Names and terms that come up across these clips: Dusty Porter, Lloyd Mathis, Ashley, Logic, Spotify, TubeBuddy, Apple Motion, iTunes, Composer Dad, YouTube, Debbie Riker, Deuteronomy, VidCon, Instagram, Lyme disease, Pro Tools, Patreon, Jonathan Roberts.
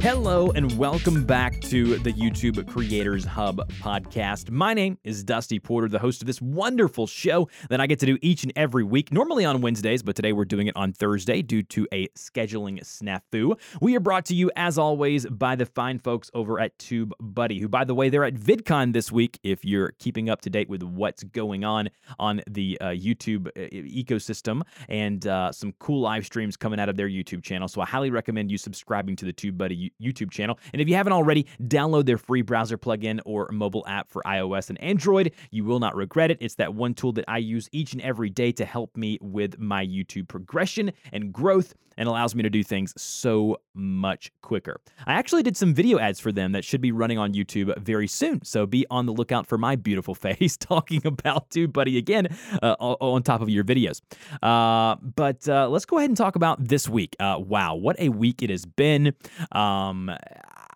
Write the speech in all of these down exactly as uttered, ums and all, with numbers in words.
Hello and welcome back to the YouTube Creators Hub podcast. My name is Dusty Porter, the host of this wonderful show that I get to do each and every week, normally on Wednesdays, but today we're doing it on Thursday due to a scheduling snafu. We are brought to you, as always, by the fine folks over at TubeBuddy, who, by the way, they're at VidCon this week, if you're keeping up to date with what's going on on the uh, YouTube ecosystem, and uh, some cool live streams coming out of their YouTube channel. So I highly recommend you subscribing to the TubeBuddy YouTube channel. And if you haven't already, download their free browser plugin or mobile app for iOS and Android. You will not regret it. It's that one tool that I use each and every day to help me with my YouTube progression and growth, and allows me to do things so much quicker. I actually did some video ads for them that should be running on YouTube very soon, so be on the lookout for my beautiful face talking about TubeBuddy again uh, on top of your videos. Uh, but uh, let's go ahead and talk about this week. Uh, wow, what a week it has been. Um,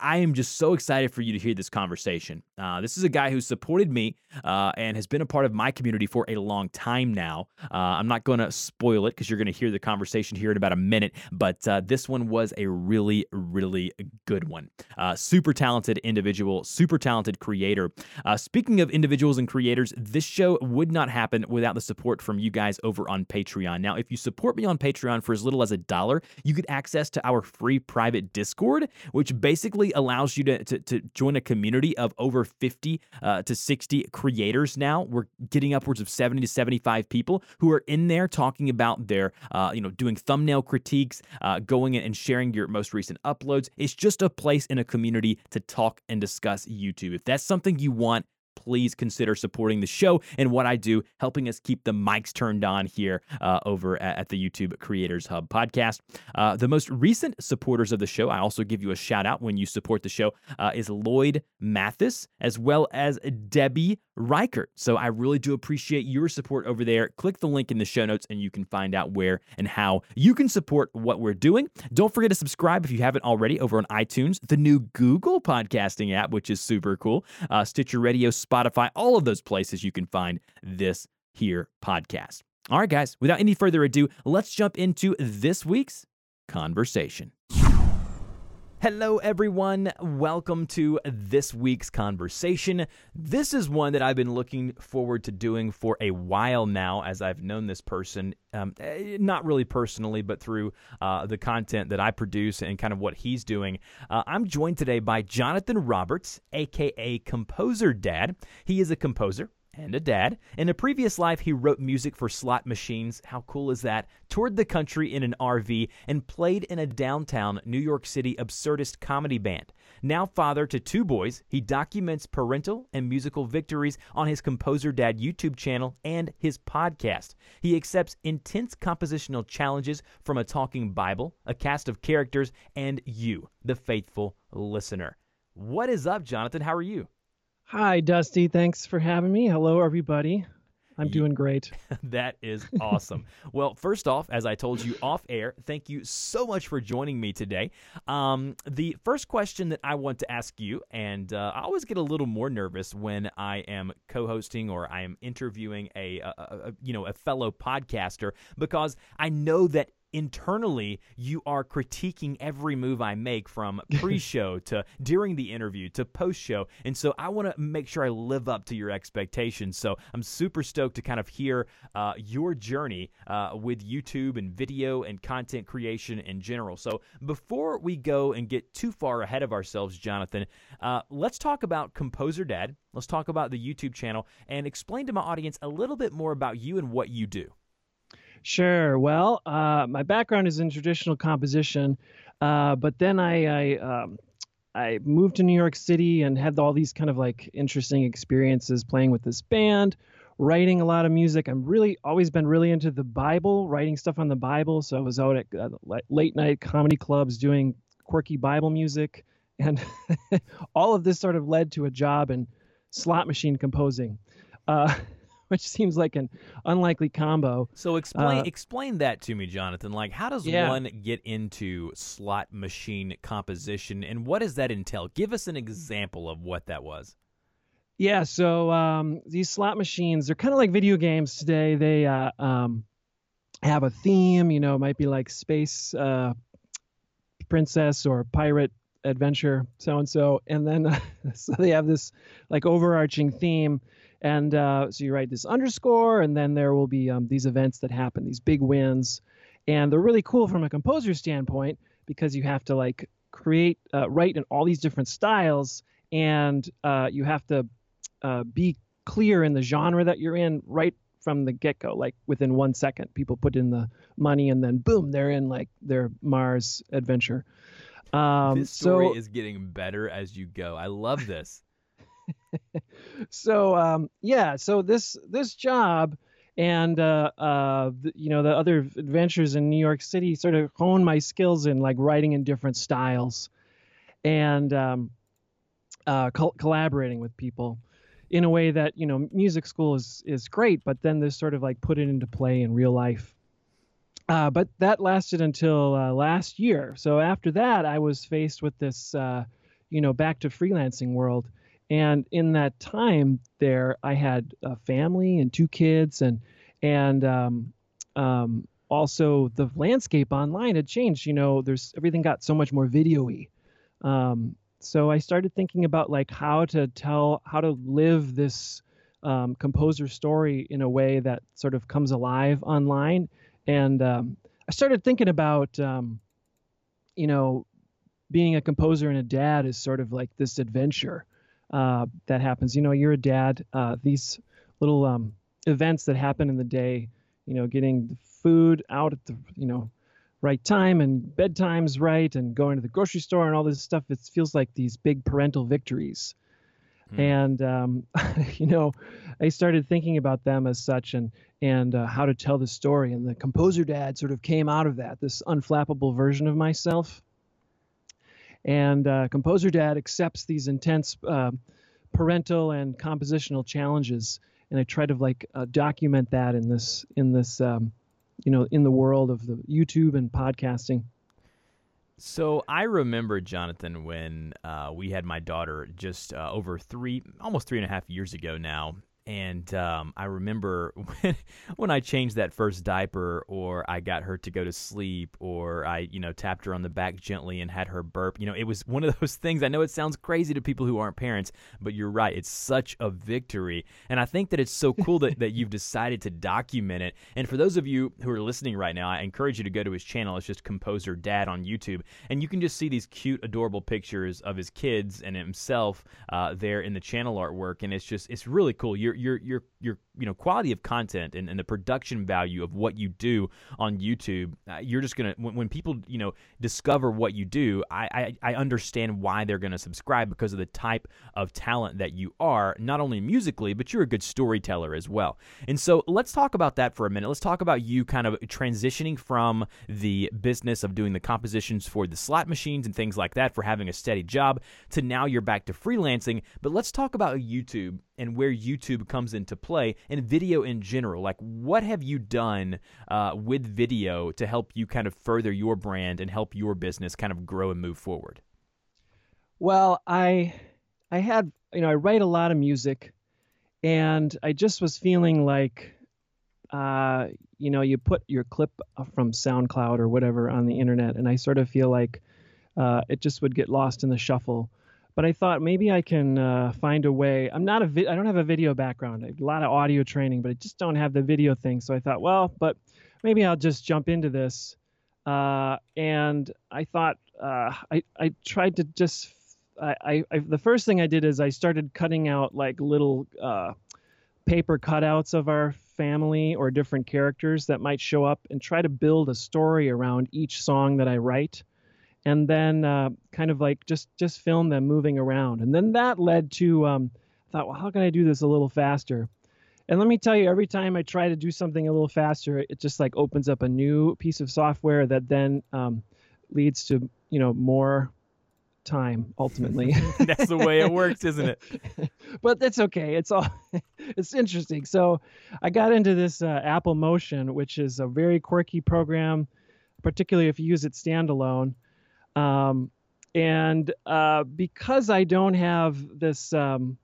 I am just so excited for you to hear this conversation. Uh, this is a guy who supported me uh, and has been a part of my community for a long time now. Uh, I'm not going to spoil it because you're going to hear the conversation here in about a minute, but uh, this one was a really, really good one. Uh, super talented individual, super talented creator. Uh, speaking of individuals and creators, this show would not happen without the support from you guys over on Patreon. Now, if you support me on Patreon for as little as a dollar, you get access to our free private Discord, which basically allows you to, to, to join a community of over fifty uh, to sixty creators now. We're getting upwards of seventy to seventy-five people who are in there talking about their, uh, you know, doing thumbnail critiques, uh, going in and sharing your most recent uploads. It's just a place in a community to talk and discuss YouTube. If that's something you want, please consider supporting the show and what I do, helping us keep the mics turned on here uh, over at the YouTube Creators Hub podcast. Uh, the most recent supporters of the show, I also give you a shout out when you support the show, uh, is Lloyd Mathis, as well as Debbie Riker. So I really do appreciate your support over there. Click the link in the show notes and you can find out where and how you can support what we're doing. Don't forget to subscribe if you haven't already over on iTunes, the new Google podcasting app, which is super cool, uh, Stitcher Radio, Spotify, all of those places you can find this here podcast. All right, guys, without any further ado, let's jump into this week's conversation. Hello, everyone. Welcome to this week's conversation. This is one that I've been looking forward to doing for a while now, as I've known this person, um, not really personally, but through uh, the content that I produce and kind of what he's doing. Uh, I'm joined today by Jonathan Roberts, a k a. Composer Dad. He is a composer and a dad. In a previous life, he wrote music for slot machines, how cool is that, toured the country in an R V, and played in a downtown New York City absurdist comedy band. Now father to two boys, he documents parental and musical victories on his Composer Dad YouTube channel and his podcast. He accepts intense compositional challenges from a talking Bible, a cast of characters, and you, the faithful listener. What is up, Jonathan? How are you? Hi, Dusty. Thanks for having me. Hello, everybody. I'm doing great. That is awesome. Well, first off, as I told you off air, thank you so much for joining me today. Um, the first question that I want to ask you, and uh, I always get a little more nervous when I am co-hosting or I am interviewing a, a, a you know a fellow podcaster, because I know that internally, you are critiquing every move I make, from pre-show to during the interview to post-show. And so I want to make sure I live up to your expectations. So I'm super stoked to kind of hear uh, your journey uh, with YouTube and video and content creation in general. So before we go and get too far ahead of ourselves, Jonathan, uh, let's talk about Composer Dad. Let's talk about the YouTube channel and explain to my audience a little bit more about you and what you do. Sure. Well, uh, my background is in traditional composition, uh, but then I I, um, I moved to New York City and had all these kind of like interesting experiences playing with this band, writing a lot of music. I've really always been really into the Bible, writing stuff on the Bible. So I was out at uh, late night comedy clubs doing quirky Bible music, and all of this sort of led to a job in slot machine composing, uh, which seems like an unlikely combo. So explain uh, explain that to me, Jonathan. Like, how does yeah. one get into slot machine composition, and what does that entail? Give us an example of what that was. Yeah, so um, these slot machines, they're kind of like video games today. They uh, um, have a theme, you know, it might be like space uh, princess or pirate adventure, so-and-so. And then uh, so they have this like overarching theme. And uh, so you write this underscore, and then there will be um, these events that happen, these big wins. And they're really cool from a composer standpoint because you have to like create, uh, write in all these different styles, and uh, you have to Uh, be clear in the genre that you're in right from the get-go. Like within one second, people put in the money, and then boom, they're in like their Mars adventure. Um, this story so, is getting better as you go. I love this. so um, yeah, so this this job and uh, uh, you know, the other adventures in New York City sort of honed my skills in like writing in different styles and um, uh, col collaborating with people in a way that, you know, music school is, is great, but then this sort of like put it into play in real life. Uh, but that lasted until uh, last year. So after that, I was faced with this, uh, you know, back to freelancing world. And in that time there, I had a family and two kids, and, and um, um, also the landscape online had changed. You know, there's, everything got so much more video-y. Um, So I started thinking about like how to tell, how to live this um, composer story in a way that sort of comes alive online. And um, I started thinking about, um, you know, being a composer and a dad is sort of like this adventure uh, that happens. You know, you're a dad, uh, these little um, events that happen in the day, you know, getting the food out at the, you know, right time, and bedtime's right, and going to the grocery store and all this stuff. It feels like these big parental victories. Mm. And, um, you know, I started thinking about them as such, and, and uh, how to tell the story. And the Composer Dad sort of came out of that, this unflappable version of myself. And uh, Composer Dad accepts these intense uh, parental and compositional challenges. And I try to like uh, document that in this, in this, um, you know, in the world of the YouTube and podcasting. So I remember, Jonathan, when uh, we had my daughter just uh, over three, almost three and a half years ago now. And um, I remember when, when I changed that first diaper, or I got her to go to sleep, or I, you know, tapped her on the back gently and had her burp. You know, it was one of those things. I know it sounds crazy to people who aren't parents, but you're right. It's such a victory. And I think that it's so cool that, that you've decided to document it. And for those of you who are listening right now, I encourage you to go to his channel. It's just Composer Dad on YouTube. And you can just see these cute, adorable pictures of his kids and himself uh, there in the channel artwork. And it's just, it's really cool. You're Your your your you know, quality of content and, and the production value of what you do on YouTube. Uh, you're just gonna, when, when people, you know, discover what you do, I, I I understand why they're gonna subscribe, because of the type of talent that you are, not only musically, but you're a good storyteller as well. And so let's talk about that for a minute. Let's talk about you kind of transitioning from the business of doing the compositions for the slot machines and things like that, for having a steady job, to now you're back to freelancing. But let's talk about YouTube and where YouTube comes into play, and video in general. Like, what have you done uh, with video to help you kind of further your brand and help your business kind of grow and move forward? Well, I, I had, you know, I write a lot of music, and I just was feeling like, uh, you know, you put your clip from SoundCloud or whatever on the internet, and I sort of feel like uh, it just would get lost in the shuffle. But I thought maybe I can uh, find a way. I'm not a vi I don't have a video background. I have a lot of audio training, but I just don't have the video thing. So I thought, well, but maybe I'll just jump into this. Uh, and I thought uh, I I tried to just I, I, I the first thing I did is I started cutting out like little uh, paper cutouts of our family or different characters that might show up, and try to build a story around each song that I write. And then uh, kind of like just just film them moving around. And then that led to, um, I thought, well, how can I do this a little faster? And let me tell you, every time I try to do something a little faster, it just like opens up a new piece of software that then um, leads to, you know, more time ultimately. That's the way it works, isn't it? But that's okay. It's all it's interesting. So I got into this uh, Apple Motion, which is a very quirky program, particularly if you use it standalone. Um, and uh, because I don't have this, um,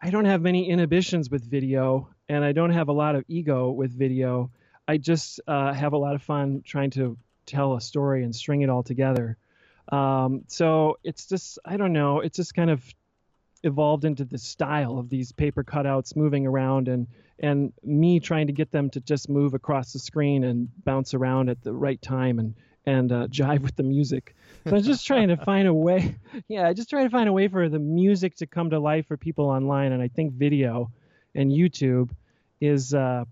I don't have many inhibitions with video, and I don't have a lot of ego with video. I just uh, have a lot of fun trying to tell a story and string it all together. Um, so it's just, I don't know, it's just kind of evolved into the style of these paper cutouts moving around, and, and me trying to get them to just move across the screen and bounce around at the right time and, and uh, jive with the music. So I'm just trying to find a way. Yeah, I just try to find a way for the music to come to life for people online. And I think video and YouTube is, uh,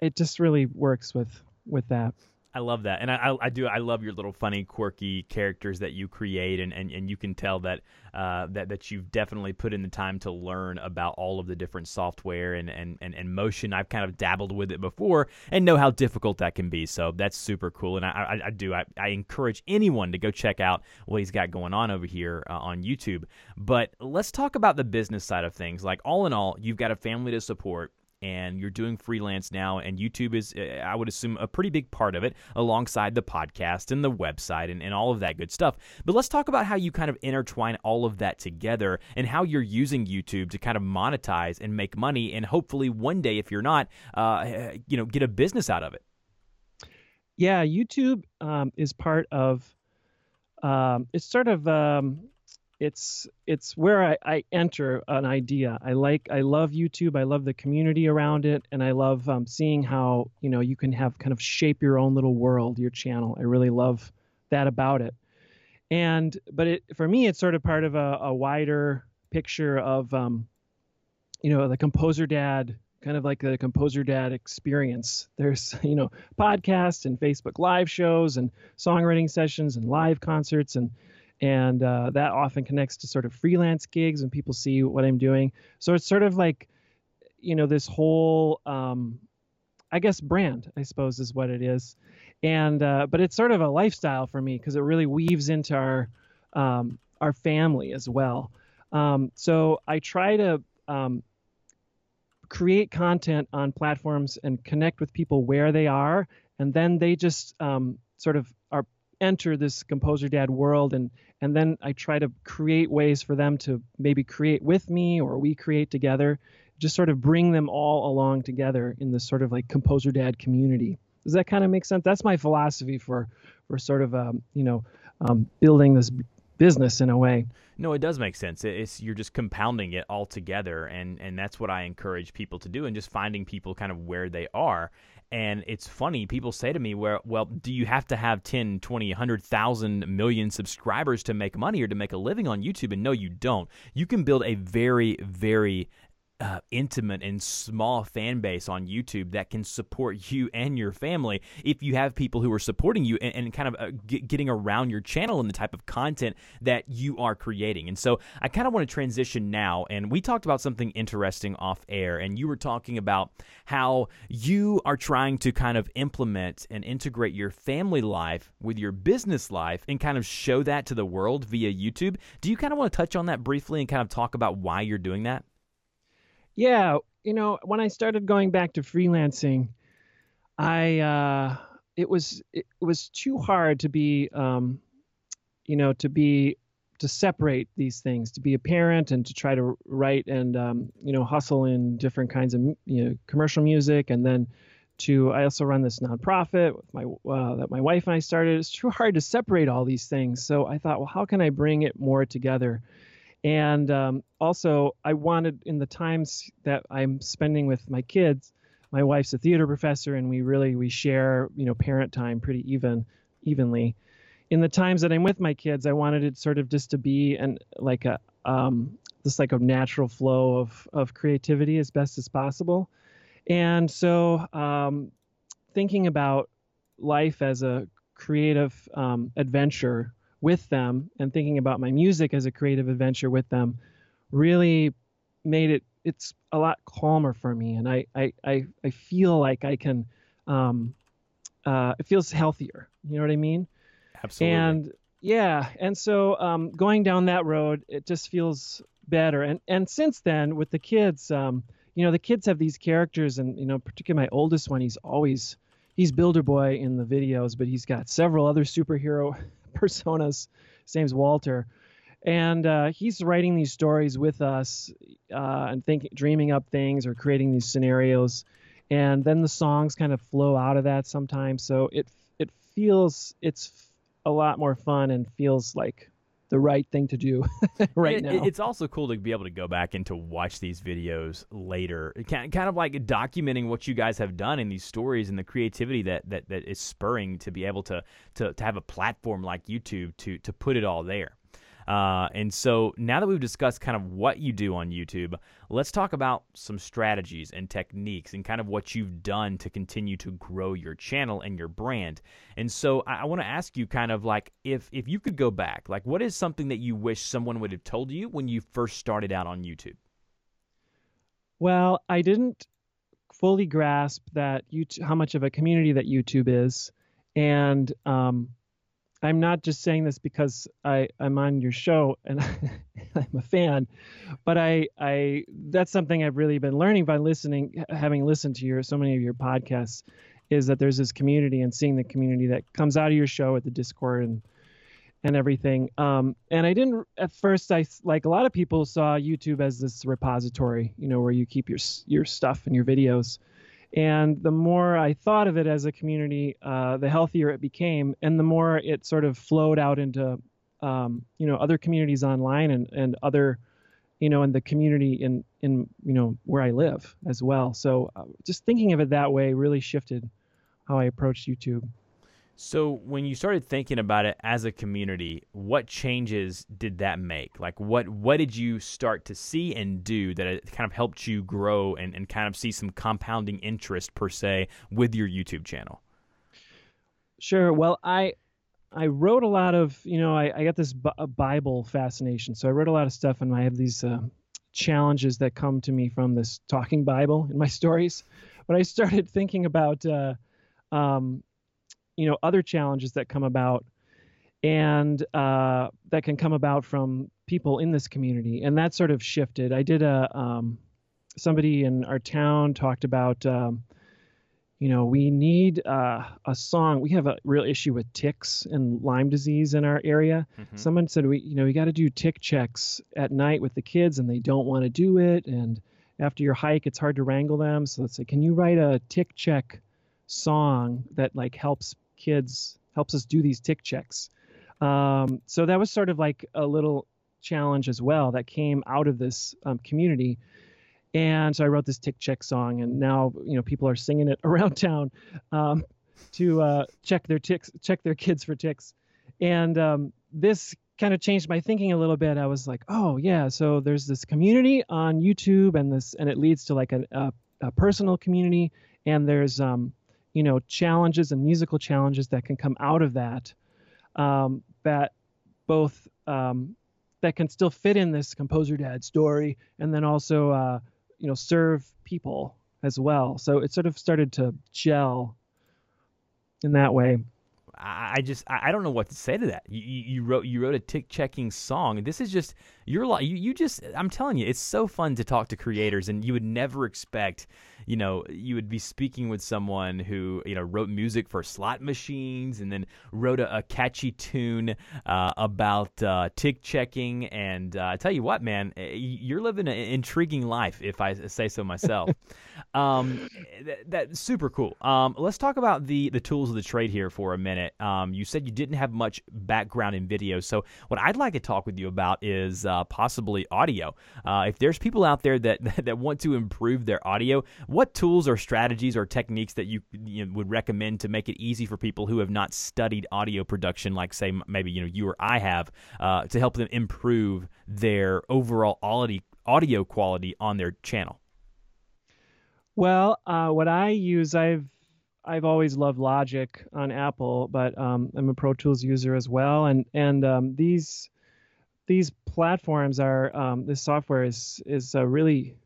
it just really works with, with that. I love that. And I, I do. I love your little funny, quirky characters that you create. And, and, and you can tell that, uh, that that you've definitely put in the time to learn about all of the different software and, and, and, and Motion. I've kind of dabbled with it before and know how difficult that can be. So that's super cool. And I, I, I do. I, I encourage anyone to go check out what he's got going on over here uh, on YouTube. But let's talk about the business side of things. Like, all in all, you've got a family to support, and you're doing freelance now, and YouTube is, I would assume, a pretty big part of it, alongside the podcast and the website and, and all of that good stuff. But let's talk about how you kind of intertwine all of that together and how you're using YouTube to kind of monetize and make money, and hopefully one day, if you're not, uh, you know, get a business out of it. Yeah, YouTube um, is part of, um, it's sort of... Um, It's it's where I, I enter an idea. I like I love YouTube. I love the community around it, and I love um, seeing how, you know, you can have kind of shape your own little world, your channel. I really love that about it. And but it, for me, it's sort of part of a, a wider picture of um, you know, the Composer Dad, kind of like the Composer Dad experience. There's, you know, podcasts and Facebook live shows and songwriting sessions and live concerts and. And uh, that often connects to sort of freelance gigs when people see what I'm doing. So it's sort of like, you know, this whole, um, I guess, brand, I suppose, is what it is. And uh, but it's sort of a lifestyle for me, because it really weaves into our um, our family as well. Um, so I try to um, create content on platforms and connect with people where they are. And then they just um, sort of are enter this Composer Dad world, and and then I try to create ways for them to maybe create with me, or we create together, just sort of bring them all along together in this sort of like Composer Dad community. Does that kind of make sense? That's my philosophy for for sort of um you know um building this business in a way. No, it does make sense. It's, you're just compounding it all together, and and that's what I encourage people to do, and just finding people kind of where they are. And it's funny, people say to me, well, well, do you have to have ten, twenty, one hundred thousand million subscribers to make money or to make a living on YouTube? And no, you don't. You can build a very, very Uh, intimate and small fan base on YouTube that can support you and your family if you have people who are supporting you and, and kind of uh, get, getting around your channel and the type of content that you are creating. And so I kind of want to transition now, and we talked about something interesting off air, and you were talking about how you are trying to kind of implement and integrate your family life with your business life and kind of show that to the world via YouTube. Do you kind of want to touch on that briefly and kind of talk about why you're doing that? Yeah, you know, when I started going back to freelancing, I uh, it was it was too hard to be, um, you know, to be to separate these things, to be a parent and to try to write and um, you know, hustle in different kinds of, you know, commercial music, and then to I also run this nonprofit with my uh, that my wife and I started. It's too hard to separate all these things, so I thought, well, how can I bring it more together? And um, also, I wanted, in the times that I'm spending with my kids, my wife's a theater professor, and we really, we share, you know, parent time pretty even, evenly. In the times that I'm with my kids, I wanted it sort of just to be an, like a, um, just like a natural flow of, of creativity as best as possible. And so um, thinking about life as a creative um, adventure with them, and thinking about my music as a creative adventure with them, really made it, it's a lot calmer for me. And I, I, I, I feel like I can, um, uh, it feels healthier. You know what I mean? Absolutely. And Yeah, and so um, going down that road, it just feels better. And and since then, with the kids, um, you know, the kids have these characters, and you know, particularly my oldest one, he's always he's Builder Boy in the videos, but he's got several other superhero personas. His name's Walter, and uh, he's writing these stories with us uh, and think, dreaming up things or creating these scenarios, and then the songs kind of flow out of that sometimes. So it it feels it's a lot more fun and feels like the right thing to do right it, now. It's also cool to be able to go back and to watch these videos later, kind of like documenting what you guys have done in these stories and the creativity that that, that is spurring to be able to, to to have a platform like YouTube to to put it all there. Uh, and so now that we've discussed kind of what you do on YouTube, let's talk about some strategies and techniques and kind of what you've done to continue to grow your channel and your brand. And so I, I want to ask you kind of like if, if you could go back, like what is something that you wish someone would have told you when you first started out on YouTube? Well, I didn't fully grasp that YouTube, how much of a community that YouTube is. And, um, I'm not just saying this because I, I'm on your show and I'm a fan, but I, I that's something I've really been learning by listening, having listened to your so many of your podcasts, is that there's this community and seeing the community that comes out of your show at the Discord and and everything. Um, and I didn't at first. I like a lot of people saw YouTube as this repository, you know, where you keep your your stuff and your videos. And the more I thought of it as a community, uh, the healthier it became, and the more it sort of flowed out into, um, you know, other communities online and, and other, you know, and the community in, in, you know, where I live as well. So uh, just thinking of it that way really shifted how I approached YouTube. So when you started thinking about it as a community, what changes did that make? Like what, what did you start to see and do that it kind of helped you grow and, and kind of see some compounding interest per se with your YouTube channel? Sure. Well, I, I wrote a lot of, you know, I, I got this Bible fascination. So I wrote a lot of stuff, and I have these uh, challenges that come to me from this talking Bible in my stories. But I started thinking about, uh, um, you know, other challenges that come about and uh, that can come about from people in this community. And that sort of shifted. I did a, um, somebody in our town talked about, um, you know, we need uh, a song. We have a real issue with ticks and Lyme disease in our area. Mm-hmm. Someone said, we, you know, we got to do tick checks at night with the kids, and they don't want to do it. And after your hike, it's hard to wrangle them. So let's say, can you write a tick check song that like helps kids, helps us do these tick checks? Um, so that was sort of like a little challenge as well that came out of this um, community. And so I wrote this tick check song, and now, you know, people are singing it around town um, to uh, check their ticks, check their kids for ticks. And um, this kind of changed my thinking a little bit. I was like, oh yeah, so there's this community on YouTube, and this, and it leads to like a, a, a personal community, and there's, um, you know, challenges and musical challenges that can come out of that, um, that both, um, that can still fit in this Composer Dad story, and then also, uh, you know, serve people as well. So it sort of started to gel in that way. I just, I don't know what to say to that. You, you wrote, you wrote a tick checking song. This is just, you're like, you, you just, I'm telling you, it's so fun to talk to creators, and you would never expect, you know, you would be speaking with someone who, you know, wrote music for slot machines, and then wrote a, a catchy tune uh, about uh, tick checking. And uh, I tell you what, man, you're living an intriguing life, if I say so myself. um, that, that's super cool. Um, let's talk about the, the tools of the trade here for a minute. Um, you said you didn't have much background in video, so what I'd like to talk with you about is uh, possibly audio. Uh, if there's people out there that that want to improve their audio, what tools or strategies or techniques that you, you know, would recommend to make it easy for people who have not studied audio production, like say maybe you know you or I have, uh, to help them improve their overall audio quality on their channel? Well, uh, what I use, I've I've always loved Logic on Apple, but um, I'm a Pro Tools user as well. And and um, these these platforms are um, this software is is uh, really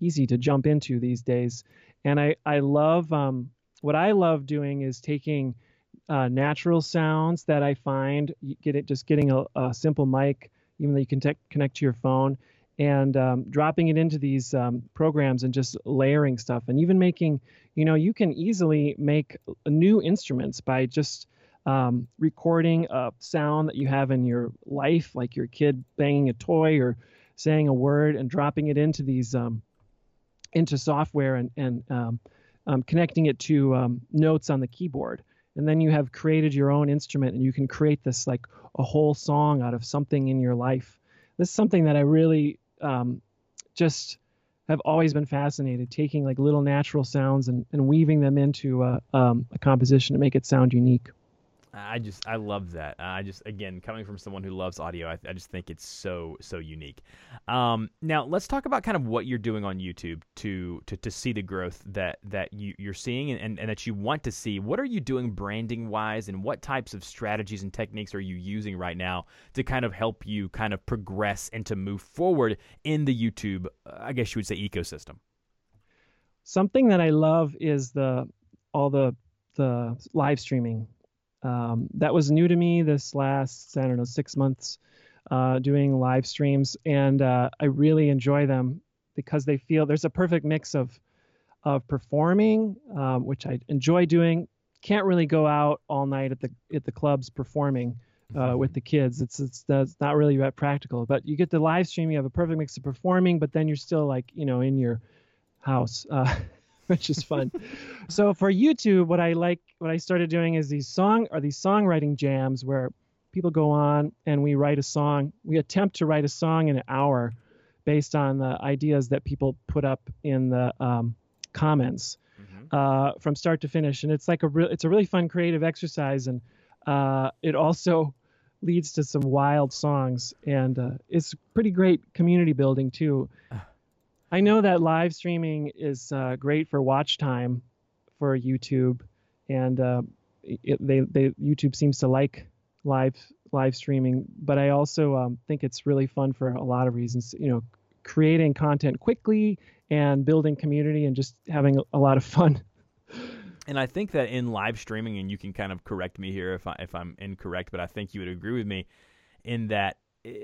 easy to jump into these days. And I I love um, what I love doing is taking uh, natural sounds that I find. You get it just getting a, a simple mic, even though you can connect to your phone, and um, dropping it into these um, programs and just layering stuff, and even making, you know, you can easily make new instruments by just um, recording a sound that you have in your life, like your kid banging a toy or saying a word, and dropping it into these um, into software and and um, um, connecting it to um, notes on the keyboard. And then you have created your own instrument, and you can create this like a whole song out of something in your life. This is something that I really um, just have always been fascinated, taking like little natural sounds and, and weaving them into a, um, a composition to make it sound unique. I just, I love that. I just, again, coming from someone who loves audio, I, I just think it's so, so unique. Um, now let's talk about kind of what you're doing on YouTube to, to, to see the growth that, that you, you're seeing and, and, and that you want to see. What are you doing branding wise, and what types of strategies and techniques are you using right now to kind of help you kind of progress and to move forward in the YouTube, I guess you would say, ecosystem? Something that I love is the, all the, the live streaming. Um, that was new to me this last, I don't know, six months uh, doing live streams. And uh, I really enjoy them because they feel there's a perfect mix of, of performing, um, which I enjoy doing. Can't really go out all night at the, at the clubs performing uh, with the kids. It's, it's, it's not really that practical, but you get the live stream, you have a perfect mix of performing, but then you're still like, you know, in your house. Uh, which is fun. So for YouTube, what I like, what I started doing is these song or these songwriting jams where people go on and we write a song. We attempt to write a song in an hour based on the ideas that people put up in the um, comments mm-hmm. uh, from start to finish. And it's like a real, it's a really fun creative exercise. And uh, it also leads to some wild songs, and uh, it's pretty great community building too. I know that live streaming is uh, great for watch time for YouTube, and uh, it, they, they, YouTube seems to like live live streaming. But I also um, think it's really fun for a lot of reasons. You know, creating content quickly and building community and just having a lot of fun. And I think that in live streaming, and you can kind of correct me here if I, if I'm incorrect, but I think you would agree with me in that.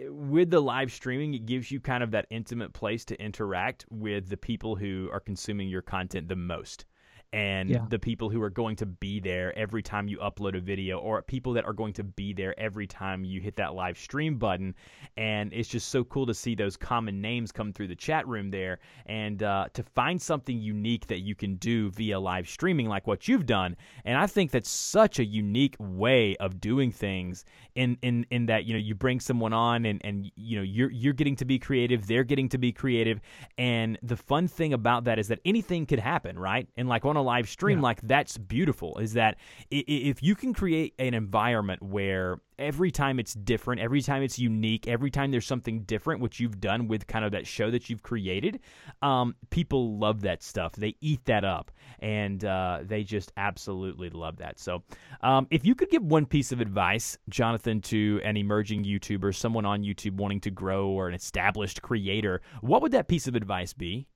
With the live streaming, it gives you kind of that intimate place to interact with the people who are consuming your content the most, and yeah. the people who are going to be there every time you upload a video, or people that are going to be there every time you hit that live stream button. And it's just so cool to see those common names come through the chat room there, and uh, to find something unique that you can do via live streaming like what you've done. And I think that's such a unique way of doing things in in, in that, you know, you bring someone on and, and you know, you're, you're getting to be creative, they're getting to be creative. And the fun thing about that is that anything could happen, right? And like on a live stream, yeah. like that's beautiful, is that if you can create an environment where every time it's different, every time it's unique, every time there's something different, which you've done with kind of that show that you've created, um, people love that stuff. They eat that up, and uh, they just absolutely love that. So um, if you could give one piece of advice, Jonathan, to an emerging YouTuber, someone on YouTube wanting to grow, or an established creator, what would that piece of advice be?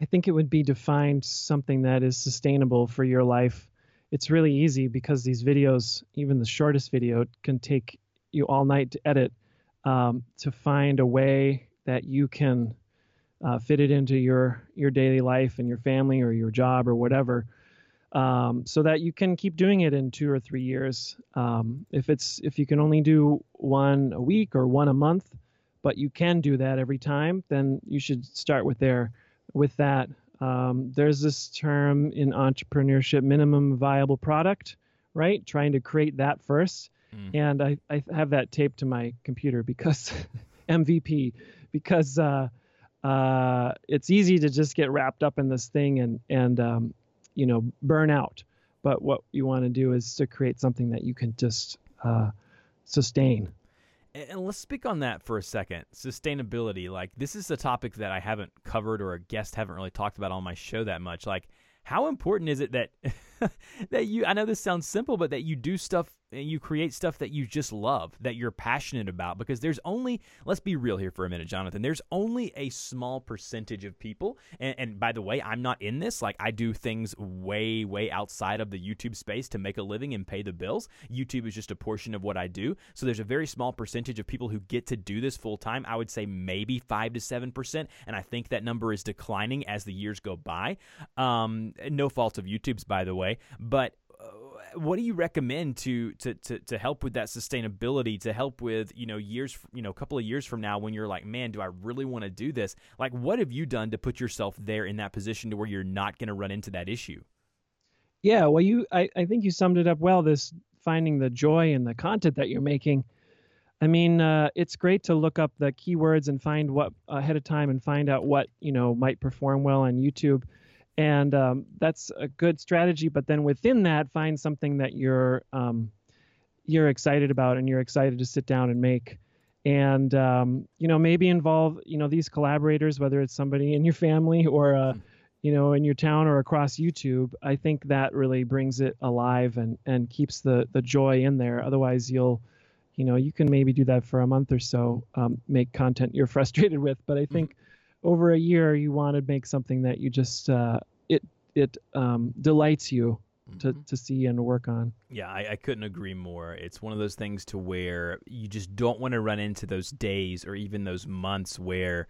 I think it would be to find something that is sustainable for your life. It's really easy because these videos, even the shortest video, can take you all night to edit, um, to find a way that you can uh, fit it into your, your daily life and your family or your job or whatever, um, so that you can keep doing it in two or three years. Um, if it's, if you can only do one a week or one a month, but you can do that every time, then you should start with there. With that, um, there's this term in entrepreneurship, minimum viable product, right? Trying to create that first. Mm. And I, I have that taped to my computer because M V P, because uh, uh, it's easy to just get wrapped up in this thing and, and um, you know, burn out. But what you want to do is to create something that you can just uh, sustain. And let's speak on that for a second. Sustainability, like this is a topic that I haven't covered, or a guest haven't really talked about on my show that much. Like, how important is it that that you, I know this sounds simple, but that you do stuff and you create stuff that you just love, that you're passionate about, because there's only, let's be real here for a minute, Jonathan, there's only a small percentage of people, and, and by the way, I'm not in this, like I do things way, way outside of the YouTube space to make a living and pay the bills. YouTube is just a portion of what I do, so there's a very small percentage of people who get to do this full time. I would say maybe five to seven percent, and I think that number is declining as the years go by. Um, no fault of YouTube's, by the way, but what do you recommend to, to to to help with that sustainability, to help with, you know, years, you know, a couple of years from now when you're like, man, do I really want to do this? Like, what have you done to put yourself there in that position to where you're not going to run into that issue? Yeah, well, you, I, I think you summed it up well, this finding the joy in the content that you're making. I mean, uh, it's great to look up the keywords and find what ahead of time and find out what, you know, might perform well on YouTube. And um, that's a good strategy. But then within that, find something that you're um, you're excited about and you're excited to sit down and make. And, um, you know, maybe involve, you know, these collaborators, whether it's somebody in your family or, uh, you know, in your town or across YouTube. I think that really brings it alive and, and keeps the, the joy in there. Otherwise, you'll, you know, you can maybe do that for a month or so, um, make content you're frustrated with. But I think over a year, you want to make something that you just, uh, it it um, delights you to, mm-hmm. to see and to work on. Yeah, I, I couldn't agree more. It's one of those things to where you just don't want to run into those days or even those months where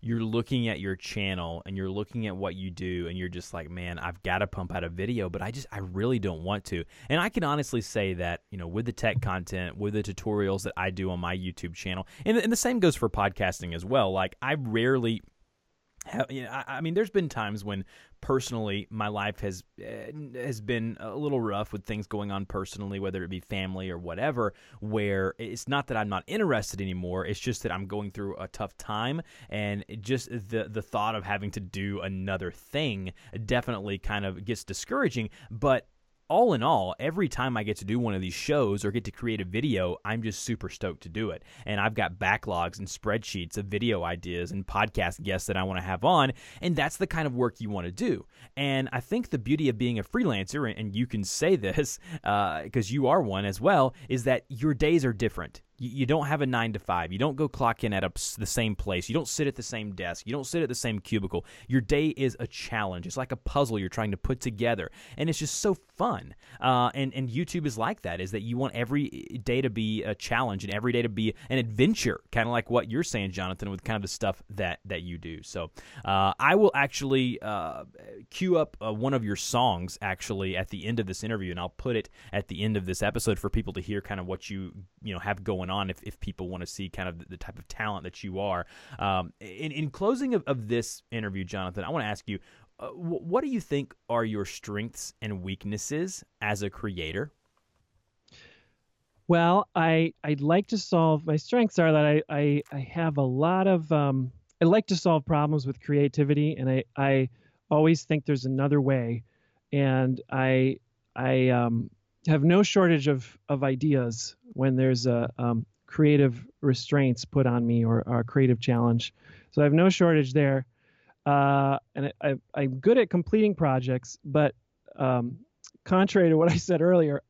you're looking at your channel and you're looking at what you do and you're just like, man, I've got to pump out a video, but I just, I really don't want to. And I can honestly say that, you know, with the tech content, with the tutorials that I do on my YouTube channel, and, and the same goes for podcasting as well. Like, I rarely have, you know, I, I mean, there's been times when personally my life has, uh, has been a little rough with things going on personally, whether it be family or whatever, where it's not that I'm not interested anymore. It's just that I'm going through a tough time, and it just the, the thought of having to do another thing definitely kind of gets discouraging. But all in all, every time I get to do one of these shows or get to create a video, I'm just super stoked to do it. And I've got backlogs and spreadsheets of video ideas and podcast guests that I want to have on, and that's the kind of work you want to do. And I think the beauty of being a freelancer, and you can say this uh, because you are one as well, is that your days are different. You don't have a nine to five. You don't go clock in at a, the same place. You don't sit at the same desk. You don't sit at the same cubicle. Your day is a challenge. It's like a puzzle you're trying to put together, and it's just so fun. Uh, and and YouTube is like that. Is that you want every day to be a challenge and every day to be an adventure, kind of like what you're saying, Jonathan, with kind of the stuff that that you do. So uh, I will actually uh, queue up uh, one of your songs actually at the end of this interview, and I'll put it at the end of this episode for people to hear kind of what you you know have going on if, if people want to see kind of the type of talent that you are. Um, in, in closing of, of this interview, Jonathan, I want to ask you, uh, w- what do you think are your strengths and weaknesses as a creator? Well, I, I'd like to solve, my strengths are that I, I, I have a lot of, um, I like to solve problems with creativity, and I, I always think there's another way. And I, I, um, have no shortage of, of ideas when there's a um, creative restraints put on me or, or a creative challenge. So I have no shortage there. Uh, and I, I, I'm good at completing projects, but um, contrary to what I said earlier,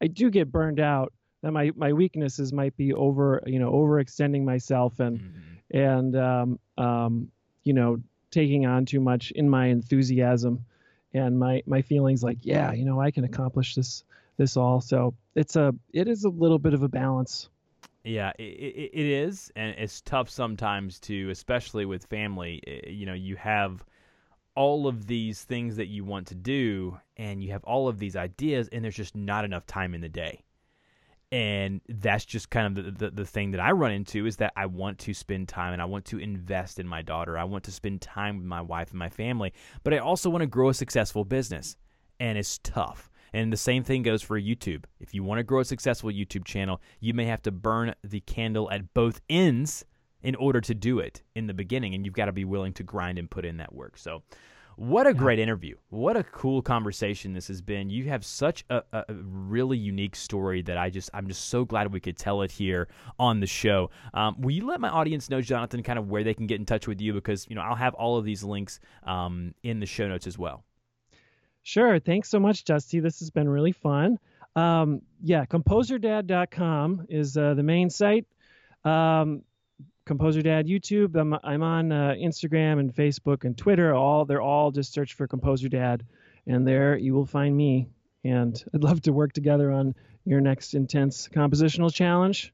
I do get burned out. That my, my weaknesses might be over, you know, overextending myself and, mm-hmm. and um, um, you know, taking on too much in my enthusiasm and my, my feelings like, yeah, you know, I can accomplish this. This all, so it's a it is a little bit of a balance. Yeah, it, it, it is, and it's tough sometimes to, especially with family. You know, you have all of these things that you want to do, and you have all of these ideas, and there's just not enough time in the day. And that's just kind of the, the the thing that I run into, is that I want to spend time and I want to invest in my daughter. I want to spend time with my wife and my family, but I also want to grow a successful business, and it's tough. And the same thing goes for YouTube. If you want to grow a successful YouTube channel, you may have to burn the candle at both ends in order to do it in the beginning, and you've got to be willing to grind and put in that work. So what a great interview. What a cool conversation this has been. You have such a, a really unique story that I just, I'm just so glad we could tell it here on the show. Um, will you let my audience know, Jonathan, kind of where they can get in touch with you? Because, you know, I'll have all of these links um, in the show notes as well. Sure. Thanks so much, Dusty. This has been really fun. Um, yeah, composer dad dot com is uh, the main site. Um, Composer Dad YouTube. I'm, I'm on uh, Instagram and Facebook and Twitter. All they're all just search for Composer Dad, and there you will find me. And I'd love to work together on your next intense compositional challenge,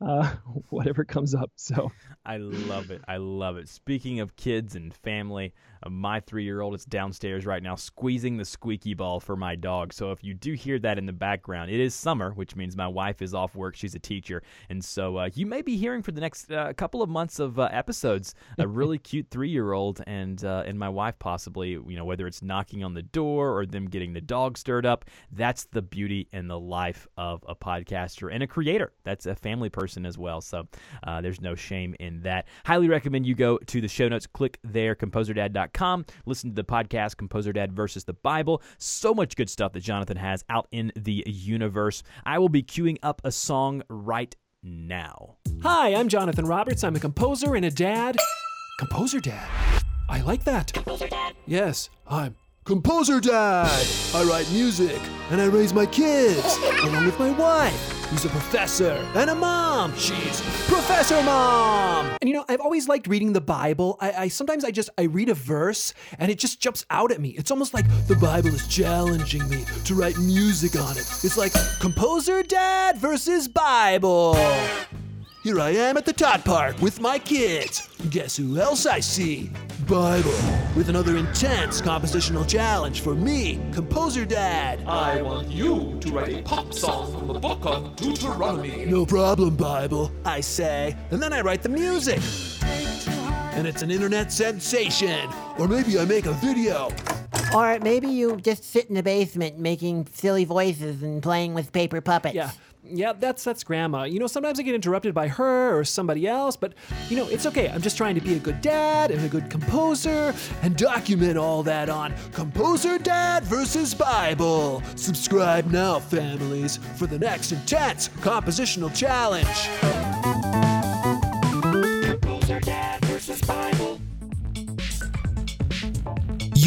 uh, whatever comes up. So I love it. I love it. Speaking of kids and family, uh, my three-year-old is downstairs right now squeezing the squeaky ball for my dog. So if you do hear that in the background, it is summer, which means my wife is off work. She's a teacher. And so uh, you may be hearing for the next uh, couple of months of uh, episodes a really cute three-year-old and uh, and my wife possibly, you know, whether it's knocking on the door or them getting the dog stirred up. That's the beauty and the life of a podcaster and a creator. That's a family person as well. So uh, there's no shame in that. Highly recommend you go to the show notes. Click there, composer dad dot com. Listen to the podcast, Composer Dad versus the Bible. So much good stuff that Jonathan has out in the universe. I will be queuing up a song right now. Hi, I'm Jonathan Roberts. I'm a composer and a dad. Composer Dad. I like that. Composer Dad. Yes, I'm Composer Dad. I write music and I raise my kids along with my wife, who's a professor and a mom. She's Professor Mom. And you know, I've always liked reading the Bible. I, I sometimes I just I read a verse and it just jumps out at me. It's almost like the Bible is challenging me to write music on it. It's like Composer Dad versus Bible. Here I am at the Tot Park with my kids. Guess who else I see? Bible. With another intense compositional challenge for me, Composer Dad. I want you to write a pop song from the book of Deuteronomy. No problem, Bible, I say. And then I write the music. And it's an internet sensation. Or maybe I make a video. Or maybe you just sit in the basement making silly voices and playing with paper puppets. Yeah. Yeah, that's that's Grandma. You know, sometimes I get interrupted by her or somebody else, but, you know, it's okay. I'm just trying to be a good dad and a good composer and document all that on Composer Dad versus Bible. Subscribe now, families, for the next intense compositional challenge. Composer Dad versus Bible.